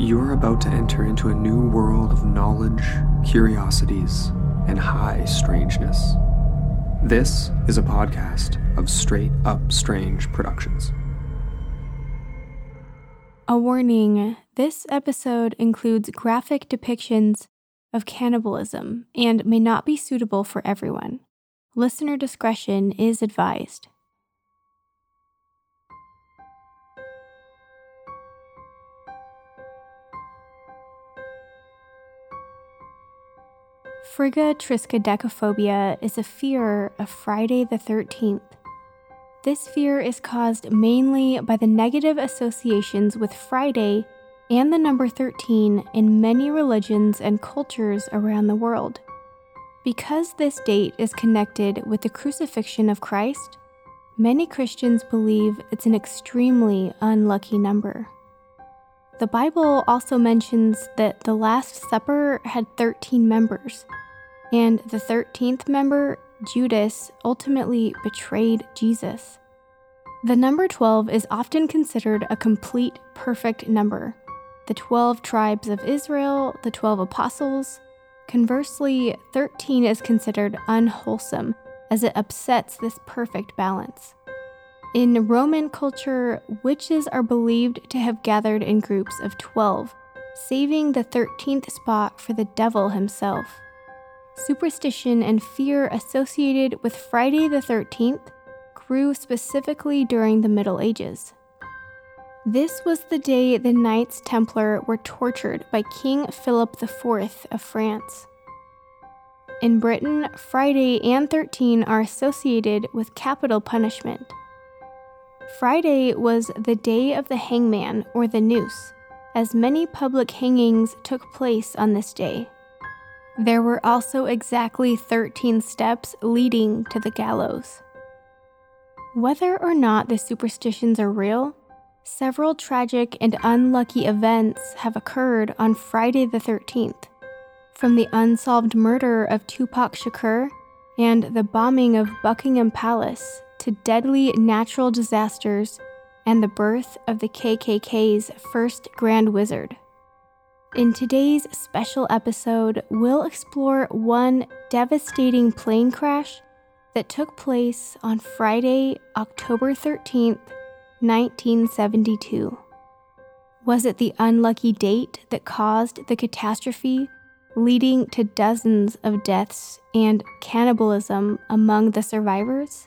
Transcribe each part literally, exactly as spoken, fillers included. You're about to enter into a new world of knowledge, curiosities, and high strangeness. This is a podcast of Straight Up Strange Productions. A warning, this episode includes graphic depictions of cannibalism and may not be suitable for everyone. Listener discretion is advised. Friggatriskaidekaphobia is a fear of Friday the thirteenth. This fear is caused mainly by the negative associations with Friday and the number thirteen in many religions and cultures around the world. Because this date is connected with the crucifixion of Christ, many Christians believe it's an extremely unlucky number. The Bible also mentions that the Last Supper had thirteen members, and the thirteenth member, Judas, ultimately betrayed Jesus. The number twelve is often considered a complete, perfect number. The twelve tribes of Israel, the twelve apostles. Conversely, thirteen is considered unwholesome, as it upsets this perfect balance. In Roman culture, witches are believed to have gathered in groups of twelve, saving the thirteenth spot for the devil himself. Superstition and fear associated with Friday the thirteenth grew specifically during the Middle Ages. This was the day the Knights Templar were tortured by King Philip the fourth of France. In Britain, Friday and thirteen are associated with capital punishment. Friday was the day of the hangman or the noose, as many public hangings took place on this day. There were also exactly thirteen steps leading to the gallows. Whether or not the superstitions are real, several tragic and unlucky events have occurred on Friday the thirteenth, from the unsolved murder of Tupac Shakur and the bombing of Buckingham Palace to deadly natural disasters and the birth of the K K K's first Grand Wizard. In today's special episode, we'll explore one devastating plane crash that took place on Friday, October thirteenth, nineteen seventy-two. Was it the unlucky date that caused the catastrophe, leading to dozens of deaths and cannibalism among the survivors?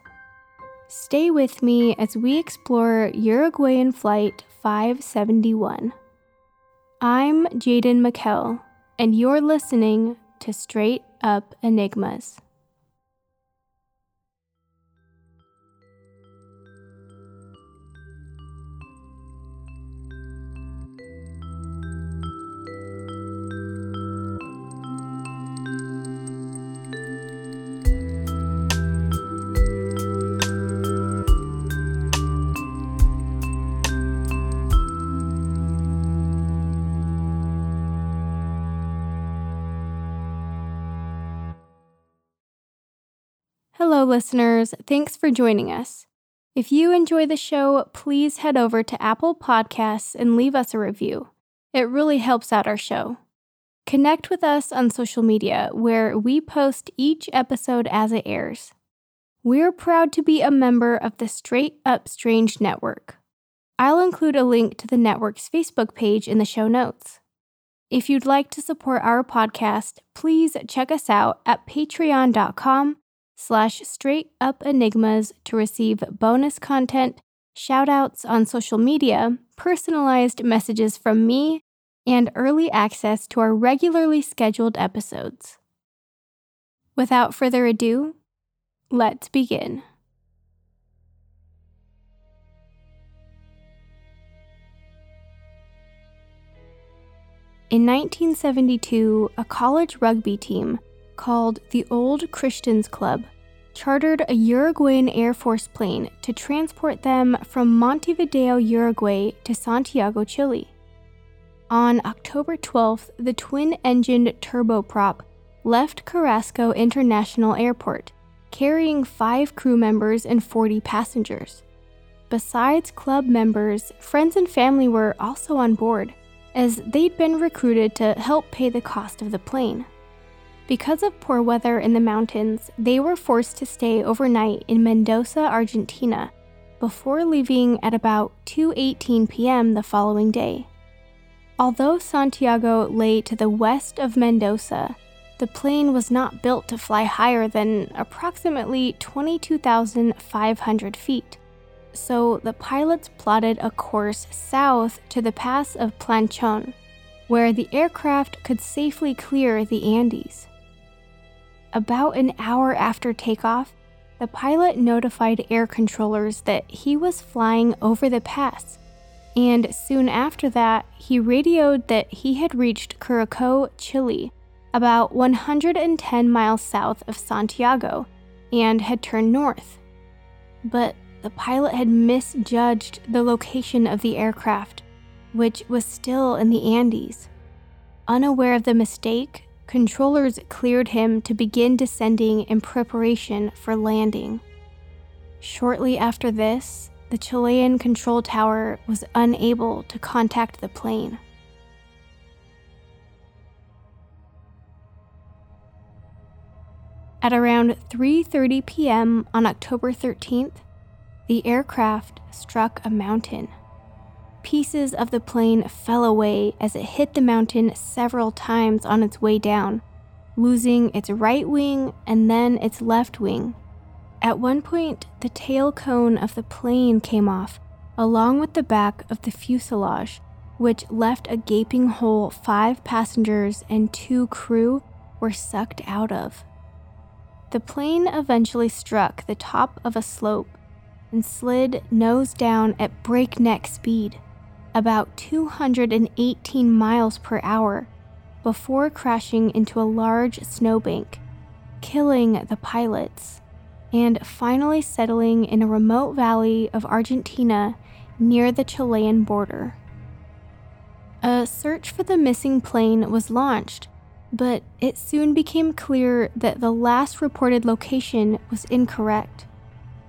Stay with me as we explore Uruguayan Flight five seventy-one. I'm Jaden McKell, and you're listening to Straight Up Enigmas. Hello, listeners. Thanks for joining us. If you enjoy the show, please head over to Apple Podcasts and leave us a review. It really helps out our show. Connect with us on social media, where we post each episode as it airs. We're proud to be a member of the Straight Up Strange Network. I'll include a link to the network's Facebook page in the show notes. If you'd like to support our podcast, please check us out at patreon dot com. slash Straight Up Enigmas to receive bonus content, shoutouts on social media, personalized messages from me, and early access to our regularly scheduled episodes. Without further ado, let's begin. In nineteen seventy-two, a college rugby team called the Old Christians Club chartered a Uruguayan Air Force plane to transport them from Montevideo, Uruguay to Santiago, Chile. On October twelfth, the twin-engined turboprop left Carrasco International Airport, carrying five crew members and forty passengers. Besides club members, friends and family were also on board, as they'd been recruited to help pay the cost of the plane. Because of poor weather in the mountains, they were forced to stay overnight in Mendoza, Argentina, before leaving at about two eighteen p.m. the following day. Although Santiago lay to the west of Mendoza, the plane was not built to fly higher than approximately twenty-two thousand five hundred feet, so the pilots plotted a course south to the pass of Planchón, where the aircraft could safely clear the Andes. About an hour after takeoff, the pilot notified air controllers that he was flying over the pass, and soon after that, he radioed that he had reached Curaco, Chile, about one hundred ten miles south of Santiago, and had turned north. But the pilot had misjudged the location of the aircraft, which was still in the Andes. Unaware of the mistake, controllers cleared him to begin descending in preparation for landing. Shortly after this, the Chilean control tower was unable to contact the plane. At around three thirty p.m. on October thirteenth, the aircraft struck a mountain. Pieces of the plane fell away as it hit the mountain several times on its way down, losing its right wing and then its left wing. At one point, the tail cone of the plane came off, along with the back of the fuselage, which left a gaping hole five passengers and two crew were sucked out of. The plane eventually struck the top of a slope and slid nose down at breakneck speed, about two hundred eighteen miles per hour, before crashing into a large snowbank, killing the pilots, and finally settling in a remote valley of Argentina near the Chilean border. A search for the missing plane was launched, but it soon became clear that the last reported location was incorrect.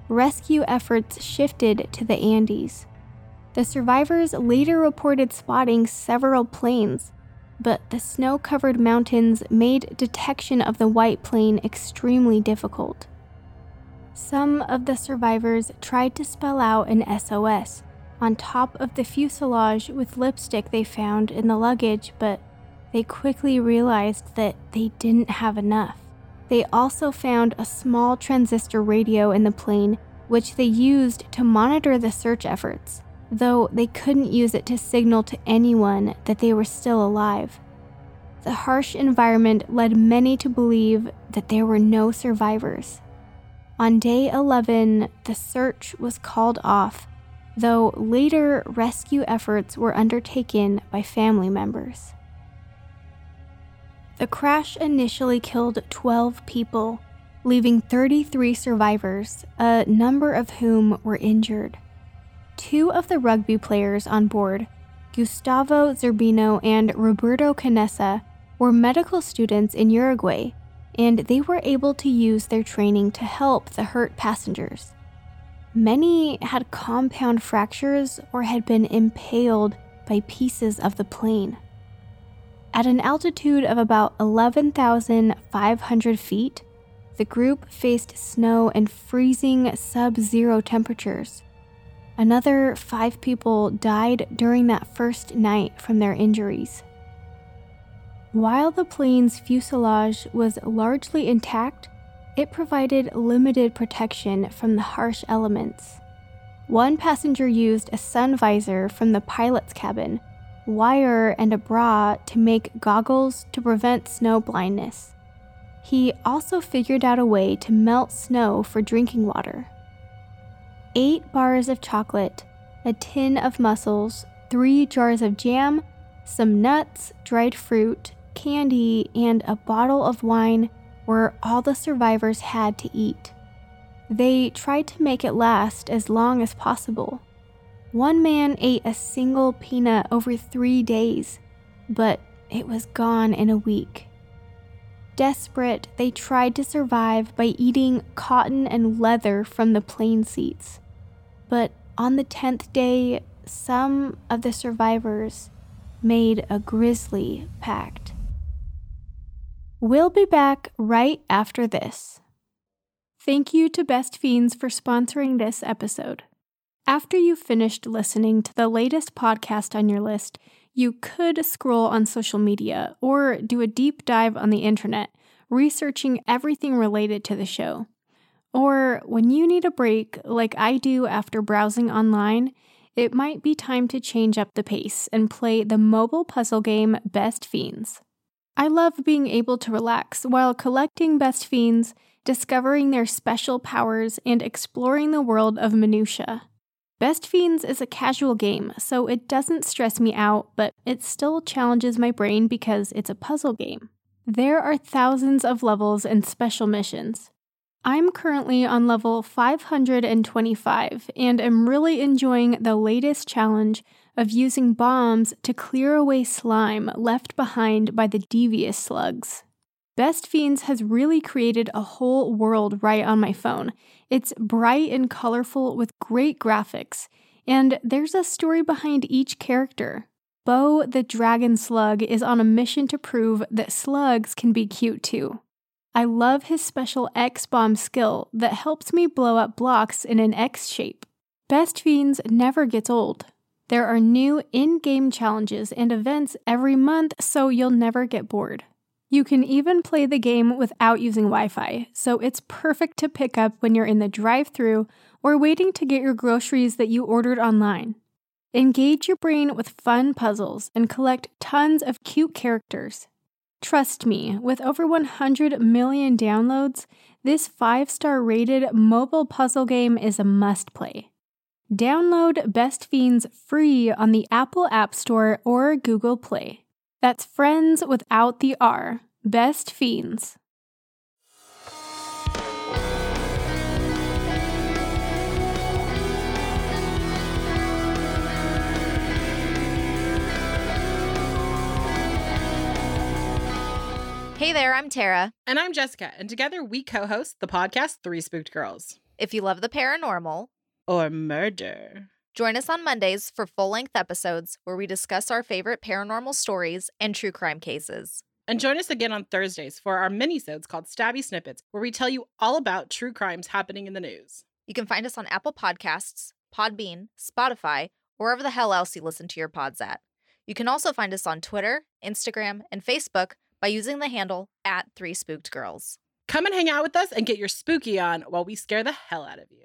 Rescue efforts shifted to the Andes. The survivors later reported spotting several planes, but the snow-covered mountains made detection of the white plane extremely difficult. Some of the survivors tried to spell out an S O S on top of the fuselage with lipstick they found in the luggage, but they quickly realized that they didn't have enough. They also found a small transistor radio in the plane, which they used to monitor the search efforts, though they couldn't use it to signal to anyone that they were still alive. The harsh environment led many to believe that there were no survivors. On day eleven, the search was called off, though later rescue efforts were undertaken by family members. The crash initially killed twelve people, leaving thirty-three survivors, a number of whom were injured. Two of the rugby players on board, Gustavo Zerbino and Roberto Canessa, were medical students in Uruguay, and they were able to use their training to help the hurt passengers. Many had compound fractures or had been impaled by pieces of the plane. At an altitude of about eleven thousand five hundred feet, the group faced snow and freezing sub-zero temperatures. Another five people died during that first night from their injuries. While the plane's fuselage was largely intact, it provided limited protection from the harsh elements. One passenger used a sun visor from the pilot's cabin, wire and a bra to make goggles to prevent snow blindness. He also figured out a way to melt snow for drinking water. Eight bars of chocolate, a tin of mussels, three jars of jam, some nuts, dried fruit, candy, and a bottle of wine were all the survivors had to eat. They tried to make it last as long as possible. One man ate a single peanut over three days, but it was gone in a week. Desperate, they tried to survive by eating cotton and leather from the plane seats. But on the tenth day, some of the survivors made a grisly pact. We'll be back right after this. Thank you to Best Fiends for sponsoring this episode. After you've finished listening to the latest podcast on your list, you could scroll on social media or do a deep dive on the internet, researching everything related to the show. Or when you need a break, like I do after browsing online, it might be time to change up the pace and play the mobile puzzle game Best Fiends. I love being able to relax while collecting Best Fiends, discovering their special powers, and exploring the world of minutiae. Best Fiends is a casual game, so it doesn't stress me out, but it still challenges my brain because it's a puzzle game. There are thousands of levels and special missions. I'm currently on level five hundred twenty-five and am really enjoying the latest challenge of using bombs to clear away slime left behind by the devious slugs. Best Fiends has really created a whole world right on my phone. It's bright and colorful with great graphics, and there's a story behind each character. Bo the Dragon Slug is on a mission to prove that slugs can be cute too. I love his special X-bomb skill that helps me blow up blocks in an X shape. Best Fiends never gets old. There are new in-game challenges and events every month, so you'll never get bored. You can even play the game without using Wi-Fi, so it's perfect to pick up when you're in the drive-thru or waiting to get your groceries that you ordered online. Engage your brain with fun puzzles and collect tons of cute characters. Trust me, with over one hundred million downloads, this five-star rated mobile puzzle game is a must-play. Download Best Fiends free on the Apple App Store or Google Play. That's friends without the R. Best Fiends. Hey there, I'm Tara. And I'm Jessica, and together we co-host the podcast Three Spooked Girls. If you love the paranormal or murder, join us on Mondays for full-length episodes where we discuss our favorite paranormal stories and true crime cases. And join us again on Thursdays for our mini-sodes called Stabby Snippets, where we tell you all about true crimes happening in the news. You can find us on Apple Podcasts, Podbean, Spotify, wherever the hell else you listen to your pods at. You can also find us on Twitter, Instagram, and Facebook by using the handle at Three Spooked Girls. Come and hang out with us and get your spooky on while we scare the hell out of you.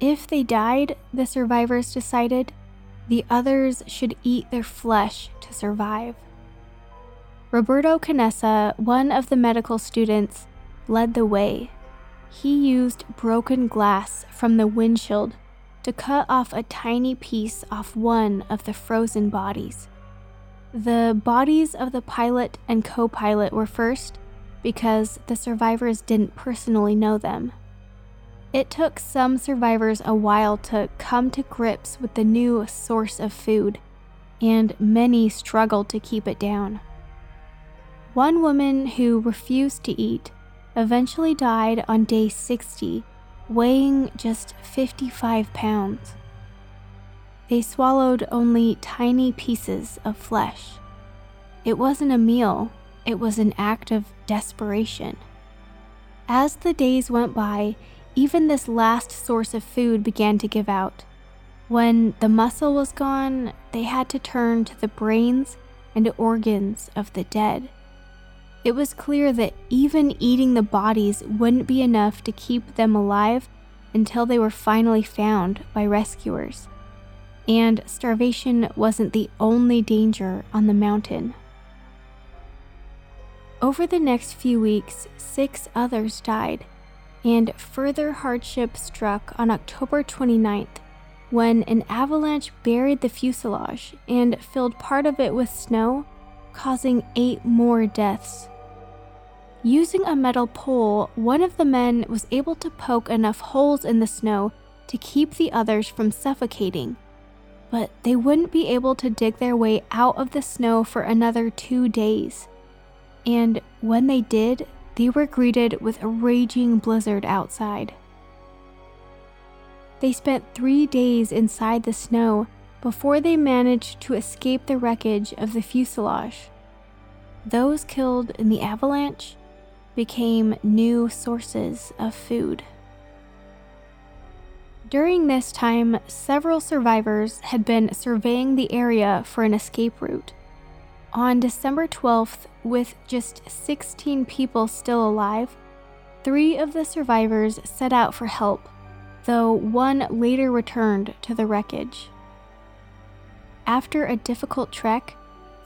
If they died, the survivors decided, the others should eat their flesh to survive. Roberto Canessa, one of the medical students, led the way. He used broken glass from the windshield to cut off a tiny piece off one of the frozen bodies. The bodies of the pilot and co-pilot were first because the survivors didn't personally know them. It took some survivors a while to come to grips with the new source of food, and many struggled to keep it down. One woman who refused to eat eventually died on day sixty, weighing just fifty-five pounds. They swallowed only tiny pieces of flesh. It wasn't a meal, it was an act of desperation. As the days went by, even this last source of food began to give out. When the muscle was gone, they had to turn to the brains and organs of the dead. It was clear that even eating the bodies wouldn't be enough to keep them alive until they were finally found by rescuers. And starvation wasn't the only danger on the mountain. Over the next few weeks, six others died, and further hardship struck on October twenty-ninth when an avalanche buried the fuselage and filled part of it with snow, causing eight more deaths. Using a metal pole, one of the men was able to poke enough holes in the snow to keep the others from suffocating, but they wouldn't be able to dig their way out of the snow for another two days. And when they did, they were greeted with a raging blizzard outside. They spent three days inside the snow before they managed to escape the wreckage of the fuselage. Those killed in the avalanche became new sources of food. During this time, several survivors had been surveying the area for an escape route. On December twelfth, with just sixteen people still alive, three of the survivors set out for help, though one later returned to the wreckage. After a difficult trek,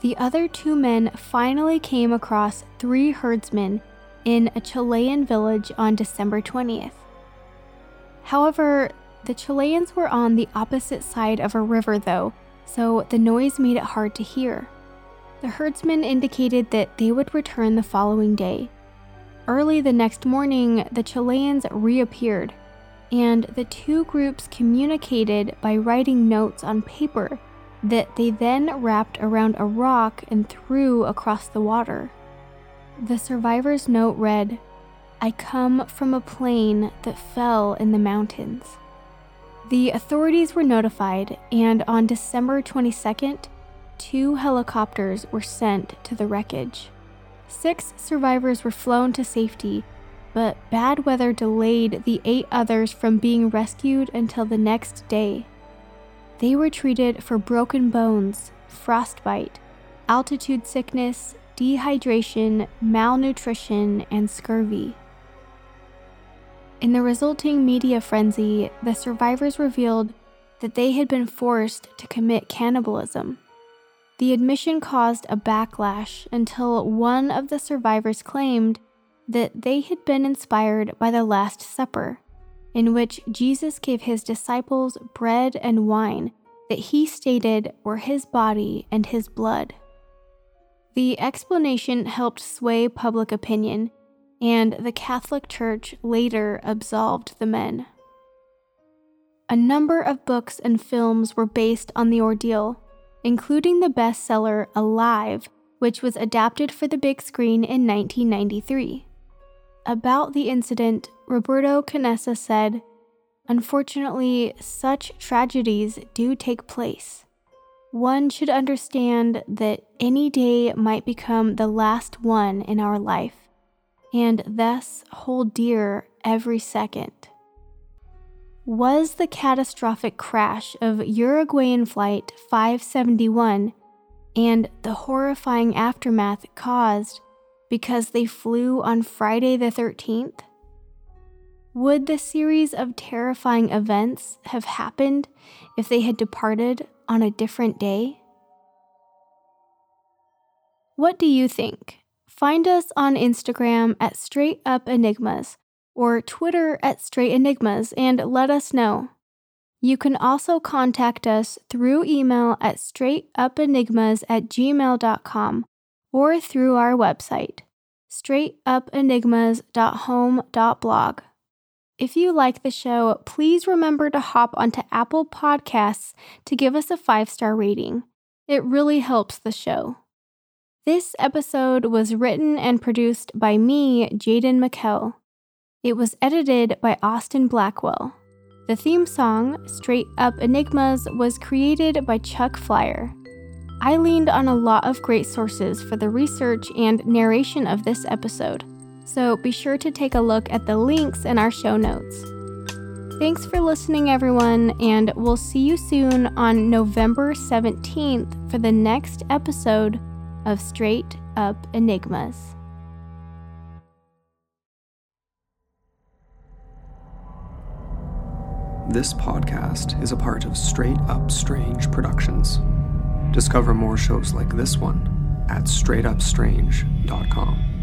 the other two men finally came across three herdsmen in a Chilean village on December twentieth. However, the Chileans were on the opposite side of a river though, so the noise made it hard to hear. The herdsmen indicated that they would return the following day. Early the next morning, the Chileans reappeared, and the two groups communicated by writing notes on paper that they then wrapped around a rock and threw across the water. The survivor's note read, "I come from a plane that fell in the mountains." The authorities were notified, and on December twenty-second, two helicopters were sent to the wreckage. Six survivors were flown to safety, but bad weather delayed the eight others from being rescued until the next day. They were treated for broken bones, frostbite, altitude sickness, dehydration, malnutrition, and scurvy. In the resulting media frenzy, the survivors revealed that they had been forced to commit cannibalism. The admission caused a backlash until one of the survivors claimed that they had been inspired by the Last Supper, in which Jesus gave his disciples bread and wine that he stated were his body and his blood. The explanation helped sway public opinion, and the Catholic Church later absolved the men. A number of books and films were based on the ordeal, including the bestseller Alive, which was adapted for the big screen in nineteen ninety-three. About the incident, Roberto Canessa said, "Unfortunately, such tragedies do take place. One should understand that any day might become the last one in our life, and thus hold dear every second." Was the catastrophic crash of Uruguayan Flight five seventy-one and the horrifying aftermath caused because they flew on Friday the thirteenth? Would the series of terrifying events have happened if they had departed on a different day? What do you think? Find us on Instagram at Straight Up Enigmas or Twitter at Straight Enigmas and let us know. You can also contact us through email at straightupenigmas at gmail dot com or through our website, straightupenigmas dot home dot blog. If you like the show, please remember to hop onto Apple Podcasts to give us a five-star rating. It really helps the show. This episode was written and produced by me, Jaden McKell. It was edited by Austin Blackwell. The theme song, Straight Up Enigmas, was created by Chuck Flyer. I leaned on a lot of great sources for the research and narration of this episode, so be sure to take a look at the links in our show notes. Thanks for listening, everyone, and we'll see you soon on November seventeenth for the next episode of Straight Up Enigmas. This podcast is a part of Straight Up Strange Productions. Discover more shows like this one at straight up strange dot com.